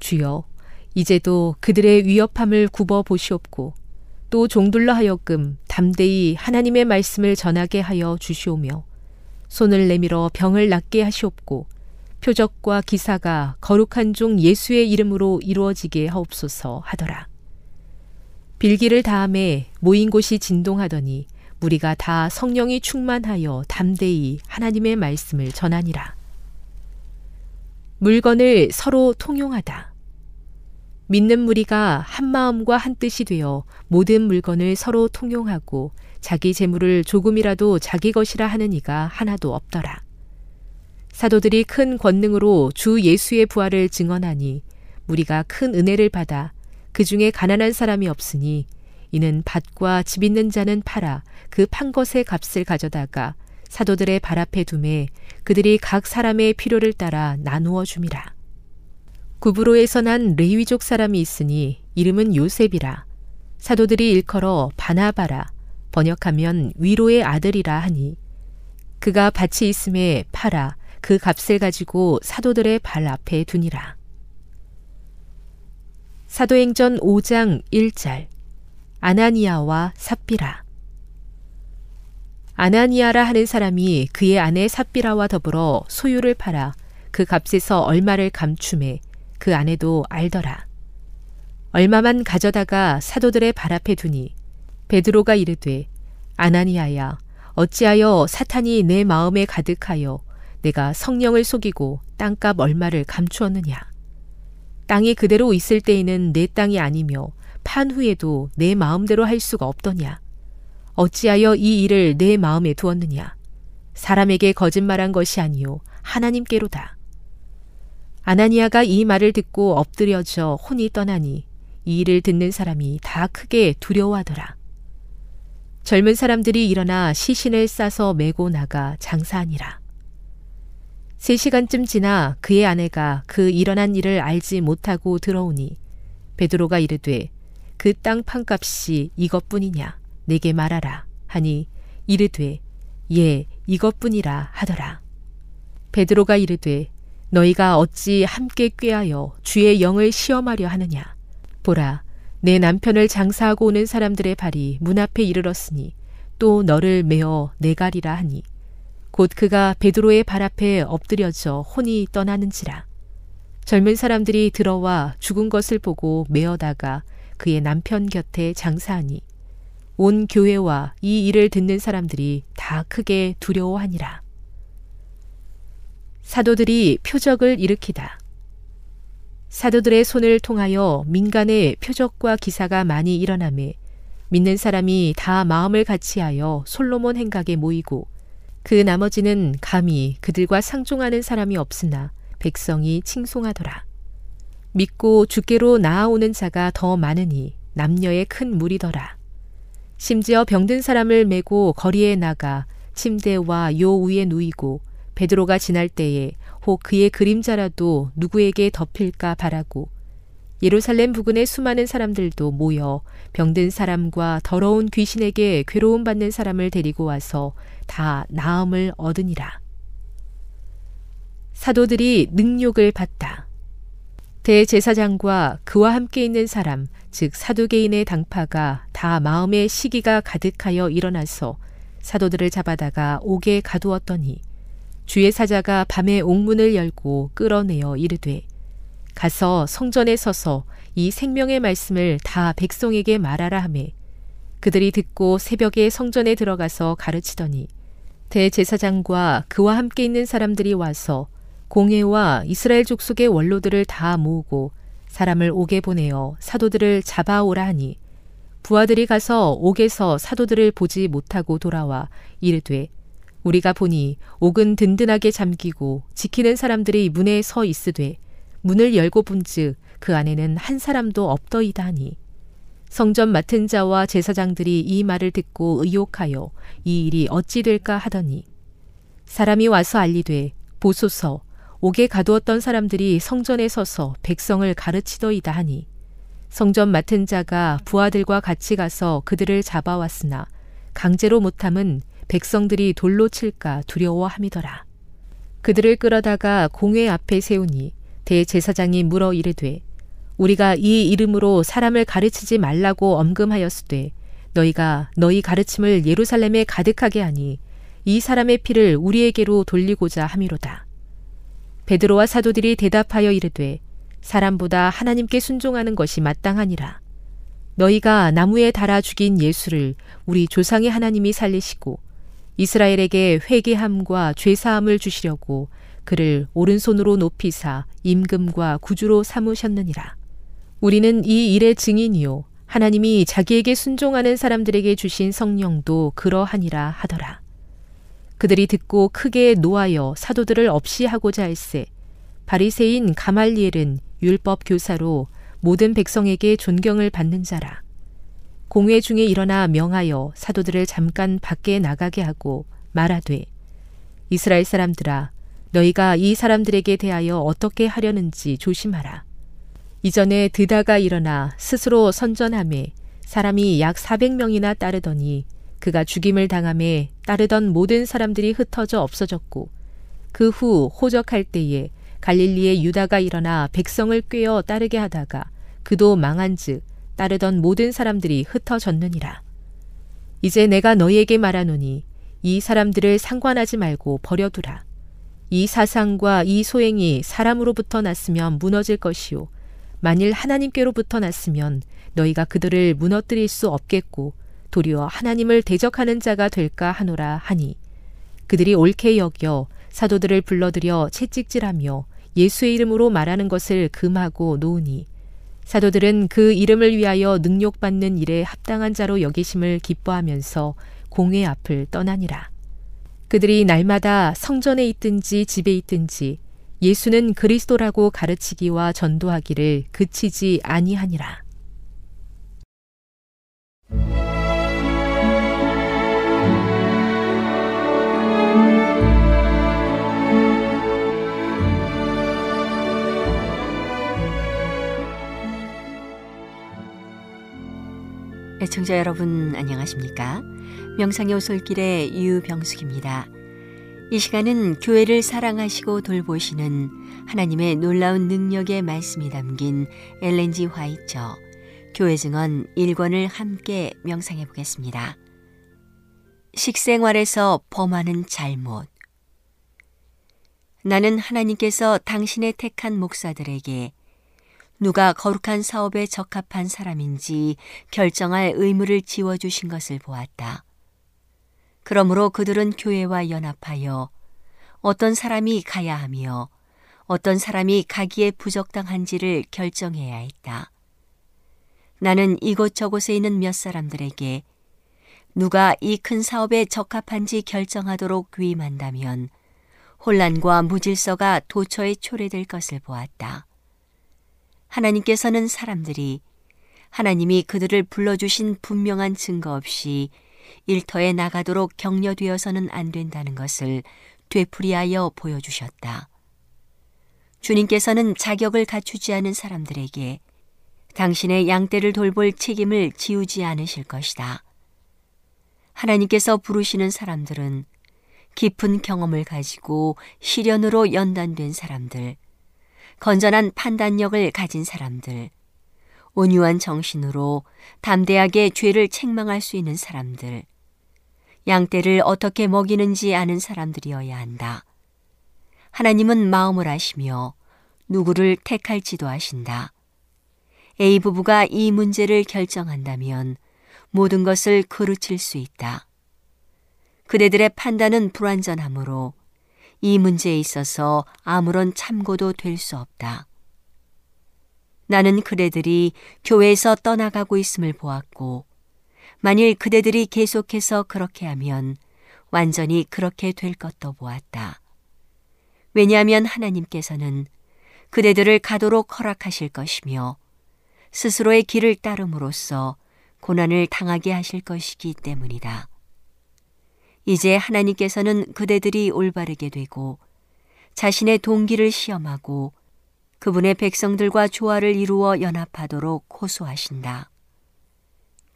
주여, 이제도 그들의 위협함을 굽어 보시옵고, 또 종들로 하여금 담대히 하나님의 말씀을 전하게 하여 주시오며, 손을 내밀어 병을 낫게 하시옵고, 표적과 기사가 거룩한 종 예수의 이름으로 이루어지게 하옵소서 하더라. 빌기를 다함에 모인 곳이 진동하더니 무리가 다 성령이 충만하여 담대히 하나님의 말씀을 전하니라. 물건을 서로 통용하다. 믿는 무리가 한 마음과 한 뜻이 되어 모든 물건을 서로 통용하고 자기 재물을 조금이라도 자기 것이라 하는 이가 하나도 없더라. 사도들이 큰 권능으로 주 예수의 부활을 증언하니, 무리가 큰 은혜를 받아 그 중에 가난한 사람이 없으니, 이는 밭과 집 있는 자는 팔아 그 판 것의 값을 가져다가 사도들의 발 앞에 두매 그들이 각 사람의 필요를 따라 나누어 줌이라. 구브로에서 난 레위족 사람이 있으니 이름은 요셉이라. 사도들이 일컬어 바나바라, 번역하면 위로의 아들이라 하니, 그가 밭이 있음에 팔아 그 값을 가지고 사도들의 발 앞에 두니라. 사도행전 5장 1절. 아나니아와 삽비라. 아나니아라 하는 사람이 그의 아내 삽비라와 더불어 소유를 팔아 그 값에서 얼마를 감추매 그 아내도 알더라. 얼마만 가져다가 사도들의 발 앞에 두니, 베드로가 이르되, 아나니아야, 어찌하여 사탄이 내 마음에 가득하여 내가 성령을 속이고 땅값 얼마를 감추었느냐. 땅이 그대로 있을 때에는 내 땅이 아니며 판 후에도 내 마음대로 할 수가 없더냐. 어찌하여 이 일을 내 마음에 두었느냐. 사람에게 거짓말한 것이 아니요 하나님께로다. 아나니아가 이 말을 듣고 엎드려져 혼이 떠나니, 이 일을 듣는 사람이 다 크게 두려워하더라. 젊은 사람들이 일어나 시신을 싸서 메고 나가 장사하니라. 3시간쯤 지나 그의 아내가 그 일어난 일을 알지 못하고 들어오니, 베드로가 이르되, 그 땅 판값이 이것뿐이냐, 내게 말하라 하니, 이르되, 예, 이것뿐이라 하더라. 베드로가 이르되, 너희가 어찌 함께 꾀하여 주의 영을 시험하려 하느냐. 보라, 내 남편을 장사하고 오는 사람들의 발이 문 앞에 이르렀으니 또 너를 메어 내가리라 하니, 곧 그가 베드로의 발 앞에 엎드려져 혼이 떠나는지라. 젊은 사람들이 들어와 죽은 것을 보고 메어다가 그의 남편 곁에 장사하니, 온 교회와 이 일을 듣는 사람들이 다 크게 두려워하니라. 사도들이 표적을 일으키다. 사도들의 손을 통하여 민간에 표적과 기사가 많이 일어나매 믿는 사람이 다 마음을 같이하여 솔로몬 행각에 모이고, 그 나머지는 감히 그들과 상종하는 사람이 없으나 백성이 칭송하더라. 믿고 주께로 나아오는 자가 더 많으니 남녀의 큰 무리더라. 심지어 병든 사람을 메고 거리에 나가 침대와 요 위에 누이고 베드로가 지날 때에 혹 그의 그림자라도 누구에게 덮일까 바라고 예루살렘 부근의 수많은 사람들도 모여 병든 사람과 더러운 귀신에게 괴로움받는 사람을 데리고 와서 다 나음을 얻으니라. 사도들이 능욕을 받다. 대제사장과 그와 함께 있는 사람, 즉 사두개인의 당파가 다 마음에 시기가 가득하여 일어나서 사도들을 잡아다가 옥에 가두었더니 주의 사자가 밤에 옥문을 열고 끌어내어 이르되 가서 성전에 서서 이 생명의 말씀을 다 백성에게 말하라 하매 그들이 듣고 새벽에 성전에 들어가서 가르치더니 대제사장과 그와 함께 있는 사람들이 와서 공회와 이스라엘 족속의 원로들을 다 모으고 사람을 옥에 보내어 사도들을 잡아오라 하니 부하들이 가서 옥에서 사도들을 보지 못하고 돌아와 이르되 우리가 보니 옥은 든든하게 잠기고 지키는 사람들이 문에 서 있으되 문을 열고 본즉 그 안에는 한 사람도 없더이다 하니 성전 맡은 자와 제사장들이 이 말을 듣고 의혹하여 이 일이 어찌 될까 하더니 사람이 와서 알리되 보소서 옥에 가두었던 사람들이 성전에 서서 백성을 가르치더이다 하니 성전 맡은 자가 부하들과 같이 가서 그들을 잡아왔으나 강제로 못함은 백성들이 돌로 칠까 두려워함이더라. 그들을 끌어다가 공회 앞에 세우니 대제사장이 물어 이르되 우리가 이 이름으로 사람을 가르치지 말라고 엄금하였으되 너희가 너희 가르침을 예루살렘에 가득하게 하니 이 사람의 피를 우리에게로 돌리고자 함이로다. 베드로와 사도들이 대답하여 이르되 사람보다 하나님께 순종하는 것이 마땅하니라. 너희가 나무에 달아 죽인 예수를 우리 조상의 하나님이 살리시고 이스라엘에게 회개함과 죄사함을 주시려고 그를 오른손으로 높이사 임금과 구주로 삼으셨느니라. 우리는 이 일의 증인이요 하나님이 자기에게 순종하는 사람들에게 주신 성령도 그러하니라 하더라. 그들이 듣고 크게 노하여 사도들을 없이 하고자 할세 바리새인 가말리엘은 율법 교사로 모든 백성에게 존경을 받는 자라. 공회 중에 일어나 명하여 사도들을 잠깐 밖에 나가게 하고 말하되 이스라엘 사람들아 너희가 이 사람들에게 대하여 어떻게 하려는지 조심하라. 이전에 드다가 일어나 스스로 선전하매 사람이 약 400명이나 따르더니 그가 죽임을 당하매 따르던 모든 사람들이 흩어져 없어졌고 그 후 호적할 때에 갈릴리의 유다가 일어나 백성을 꾀어 따르게 하다가 그도 망한즉 따르던 모든 사람들이 흩어졌느니라. 이제 내가 너희에게 말하노니 이 사람들을 상관하지 말고 버려두라. 이 사상과 이 소행이 사람으로부터 났으면 무너질 것이요 만일 하나님께로부터 났으면 너희가 그들을 무너뜨릴 수 없겠고 도리어 하나님을 대적하는 자가 될까 하노라 하니 그들이 옳게 여겨 사도들을 불러들여 채찍질하며 예수의 이름으로 말하는 것을 금하고 놓으니 사도들은 그 이름을 위하여 능욕받는 일에 합당한 자로 여기심을 기뻐하면서 공회 앞을 떠나니라. 그들이 날마다 성전에 있든지 집에 있든지 예수는 그리스도라고 가르치기와 전도하기를 그치지 아니하니라. 애청자 여러분 안녕하십니까? 명상의 오솔길의 유병숙입니다. 이 시간은 교회를 사랑하시고 돌보시는 하나님의 놀라운 능력의 말씀이 담긴 엘렌 화이처 교회 증언 1권을 함께 명상해 보겠습니다. 식생활에서 범하는 잘못. 나는 하나님께서 당신의 택한 목사들에게 누가 거룩한 사업에 적합한 사람인지 결정할 의무를 지워주신 것을 보았다. 그러므로 그들은 교회와 연합하여 어떤 사람이 가야 하며 어떤 사람이 가기에 부적당한지를 결정해야 했다. 나는 이곳저곳에 있는 몇 사람들에게 누가 이 큰 사업에 적합한지 결정하도록 위임한다면 혼란과 무질서가 도처에 초래될 것을 보았다. 하나님께서는 사람들이 하나님이 그들을 불러주신 분명한 증거 없이 일터에 나가도록 격려되어서는 안 된다는 것을 되풀이하여 보여주셨다. 주님께서는 자격을 갖추지 않은 사람들에게 당신의 양떼를 돌볼 책임을 지우지 않으실 것이다. 하나님께서 부르시는 사람들은 깊은 경험을 가지고 시련으로 연단된 사람들, 건전한 판단력을 가진 사람들, 온유한 정신으로 담대하게 죄를 책망할 수 있는 사람들, 양떼를 어떻게 먹이는지 아는 사람들이어야 한다. 하나님은 마음을 아시며 누구를 택할지도 아신다. A 부부가 이 문제를 결정한다면 모든 것을 그르칠 수 있다. 그대들의 판단은 불완전하므로 이 문제에 있어서 아무런 참고도 될 수 없다. 나는 그대들이 교회에서 떠나가고 있음을 보았고, 만일 그대들이 계속해서 그렇게 하면 완전히 그렇게 될 것도 보았다. 왜냐하면 하나님께서는 그대들을 가도록 허락하실 것이며 스스로의 길을 따름으로써 고난을 당하게 하실 것이기 때문이다. 이제 하나님께서는 그대들이 올바르게 되고 자신의 동기를 시험하고 그분의 백성들과 조화를 이루어 연합하도록 호소하신다.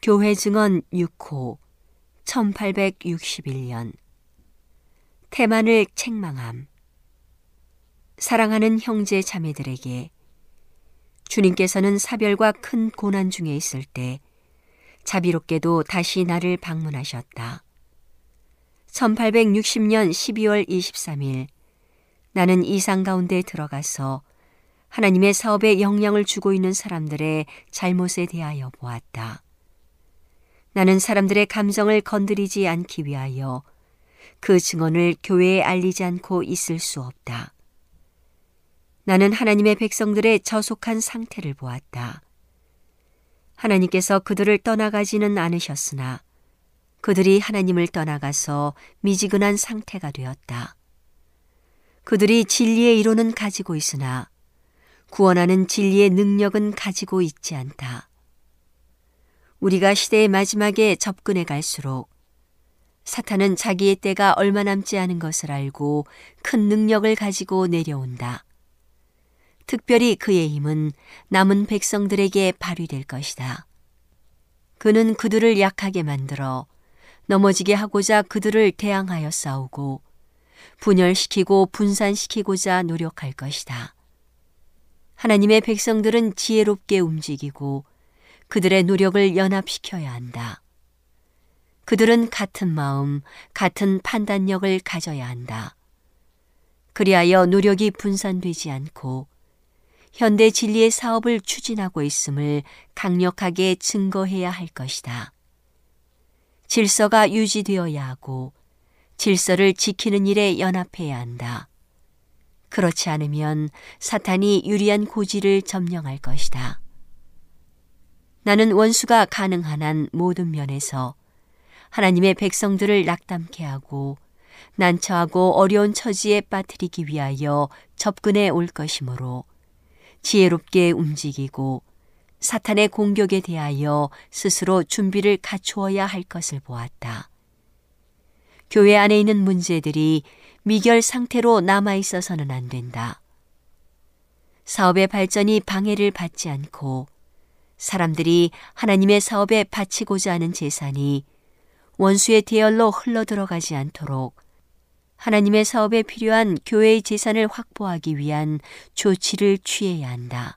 교회 증언 6호 1861년 태만을 책망함. 사랑하는 형제 자매들에게, 주님께서는 사별과 큰 고난 중에 있을 때 자비롭게도 다시 나를 방문하셨다. 1860년 12월 23일 나는 이상 가운데 들어가서 하나님의 사업에 영향을 주고 있는 사람들의 잘못에 대하여 보았다. 나는 사람들의 감정을 건드리지 않기 위하여 그 증언을 교회에 알리지 않고 있을 수 없다. 나는 하나님의 백성들의 저속한 상태를 보았다. 하나님께서 그들을 떠나가지는 않으셨으나 그들이 하나님을 떠나가서 미지근한 상태가 되었다. 그들이 진리의 이론은 가지고 있으나 구원하는 진리의 능력은 가지고 있지 않다. 우리가 시대의 마지막에 접근해 갈수록 사탄은 자기의 때가 얼마 남지 않은 것을 알고 큰 능력을 가지고 내려온다. 특별히 그의 힘은 남은 백성들에게 발휘될 것이다. 그는 그들을 약하게 만들어 넘어지게 하고자 그들을 대항하여 싸우고 분열시키고 분산시키고자 노력할 것이다. 하나님의 백성들은 지혜롭게 움직이고 그들의 노력을 연합시켜야 한다. 그들은 같은 마음, 같은 판단력을 가져야 한다. 그리하여 노력이 분산되지 않고 현대 진리의 사업을 추진하고 있음을 강력하게 증거해야 할 것이다. 질서가 유지되어야 하고 질서를 지키는 일에 연합해야 한다. 그렇지 않으면 사탄이 유리한 고지를 점령할 것이다. 나는 원수가 가능한 한 모든 면에서 하나님의 백성들을 낙담케 하고 난처하고 어려운 처지에 빠뜨리기 위하여 접근해 올 것이므로 지혜롭게 움직이고 사탄의 공격에 대하여 스스로 준비를 갖추어야 할 것을 보았다. 교회 안에 있는 문제들이 미결 상태로 남아있어서는 안 된다. 사업의 발전이 방해를 받지 않고 사람들이 하나님의 사업에 바치고자 하는 재산이 원수의 대열로 흘러들어가지 않도록 하나님의 사업에 필요한 교회의 재산을 확보하기 위한 조치를 취해야 한다.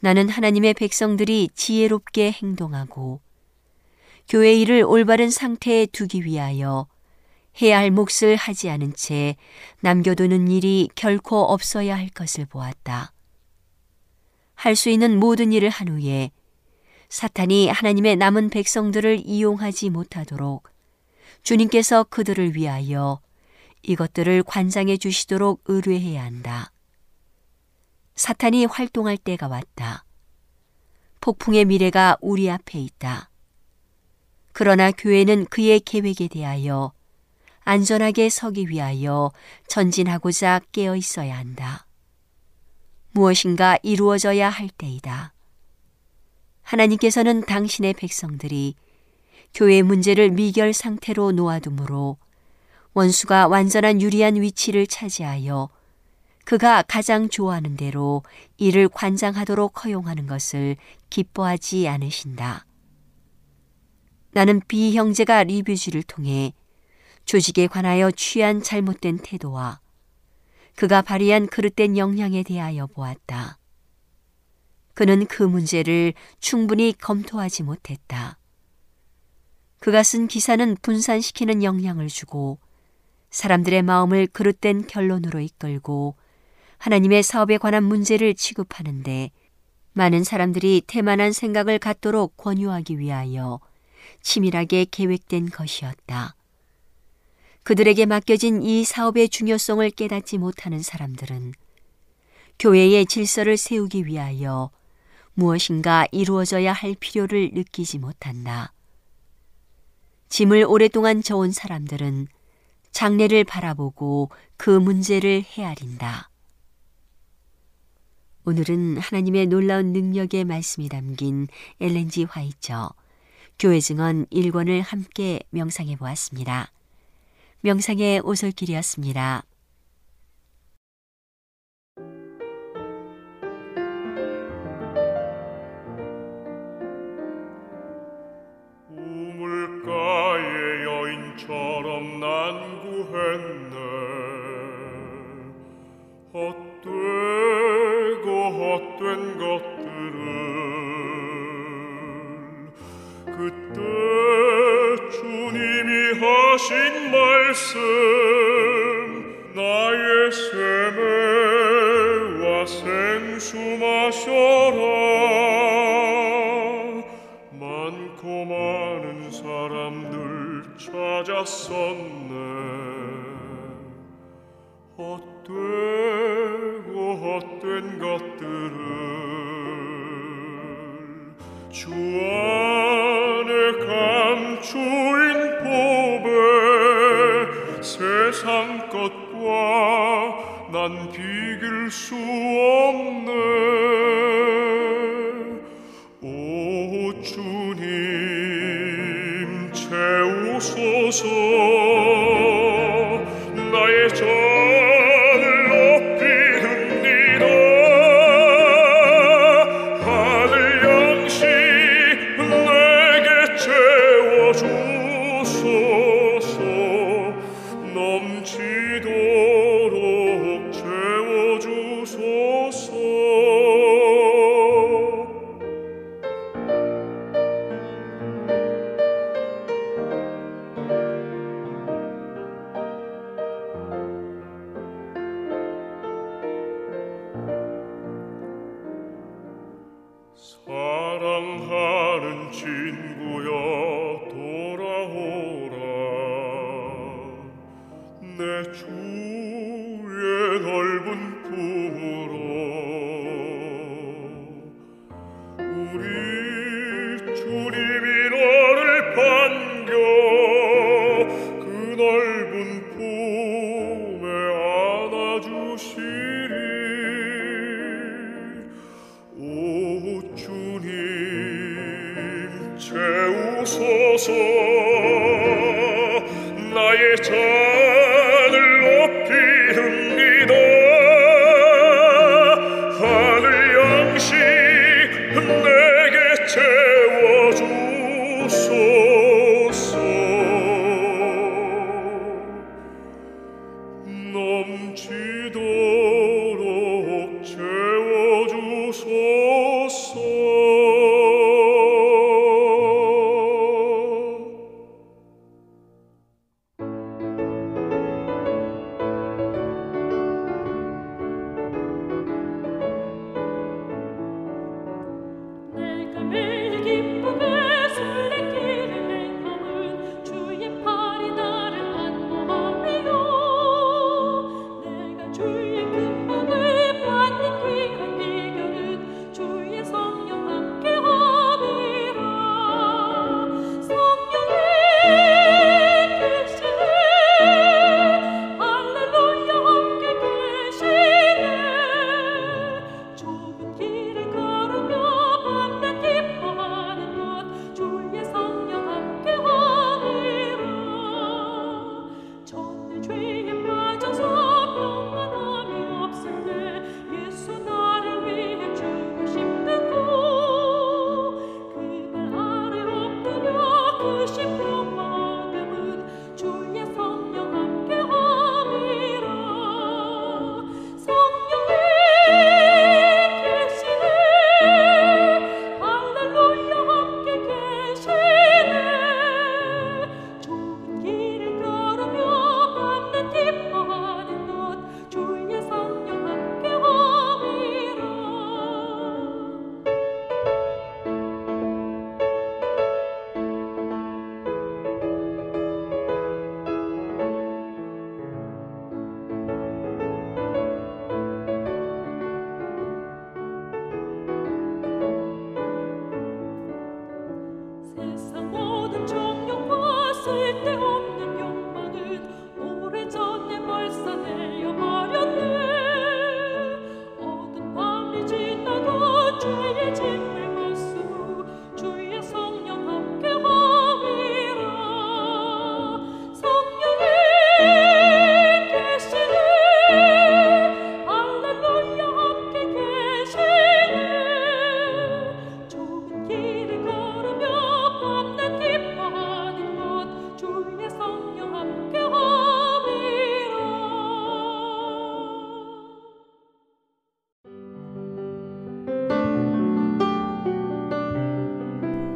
나는 하나님의 백성들이 지혜롭게 행동하고 교회 일을 올바른 상태에 두기 위하여 해야 할 몫을 하지 않은 채 남겨두는 일이 결코 없어야 할 것을 보았다. 할 수 있는 모든 일을 한 후에 사탄이 하나님의 남은 백성들을 이용하지 못하도록 주님께서 그들을 위하여 이것들을 관장해 주시도록 의뢰해야 한다. 사탄이 활동할 때가 왔다. 폭풍의 미래가 우리 앞에 있다. 그러나 교회는 그의 계획에 대하여 안전하게 서기 위하여 전진하고자 깨어 있어야 한다. 무엇인가 이루어져야 할 때이다. 하나님께서는 당신의 백성들이 교회의 문제를 미결 상태로 놓아두므로 원수가 완전한 유리한 위치를 차지하여 그가 가장 좋아하는 대로 이를 관장하도록 허용하는 것을 기뻐하지 않으신다. 나는 B 형제가 리뷰지를 통해 조직에 관하여 취한 잘못된 태도와 그가 발휘한 그릇된 역량에 대하여 보았다. 그는 그 문제를 충분히 검토하지 못했다. 그가 쓴 기사는 분산시키는 영향을 주고 사람들의 마음을 그릇된 결론으로 이끌고 하나님의 사업에 관한 문제를 취급하는데 많은 사람들이 태만한 생각을 갖도록 권유하기 위하여 치밀하게 계획된 것이었다. 그들에게 맡겨진 이 사업의 중요성을 깨닫지 못하는 사람들은 교회의 질서를 세우기 위하여 무엇인가 이루어져야 할 필요를 느끼지 못한다. 짐을 오랫동안 져온 사람들은 장래를 바라보고 그 문제를 헤아린다. 오늘은 하나님의 놀라운 능력의 말씀이 담긴 엘렌 화이처 교회 증언 1권을 함께 명상해 보았습니다. 명상의 오솔길이었습니다. 우물가의 여인처럼 난 구했네. 헛되고 헛된 것들을 그때 주님이 하신 말씀 나의 쇠매와 생수 마셔라. 많고 많은 사람들 찾았었네. 헛되고 헛된 것들을 주 안에 감추인 보배 세상 것과 난 비길 수 없네. 오 주님 채우소서. 나의 잔을 높이옵니다. 하늘 양식 내게 채워주소서. 넘치도록 채워주소서. 사랑하는 친구여 돌아오라. 내 주의 넓은 품으로 우리 주님이 너를 반겨 그 넓은 품에 안아주시리. 채우소서. 나의 잔을 높이옵니다. 하늘 양식 내게 채워주소서. 넘치도록 채워주소서.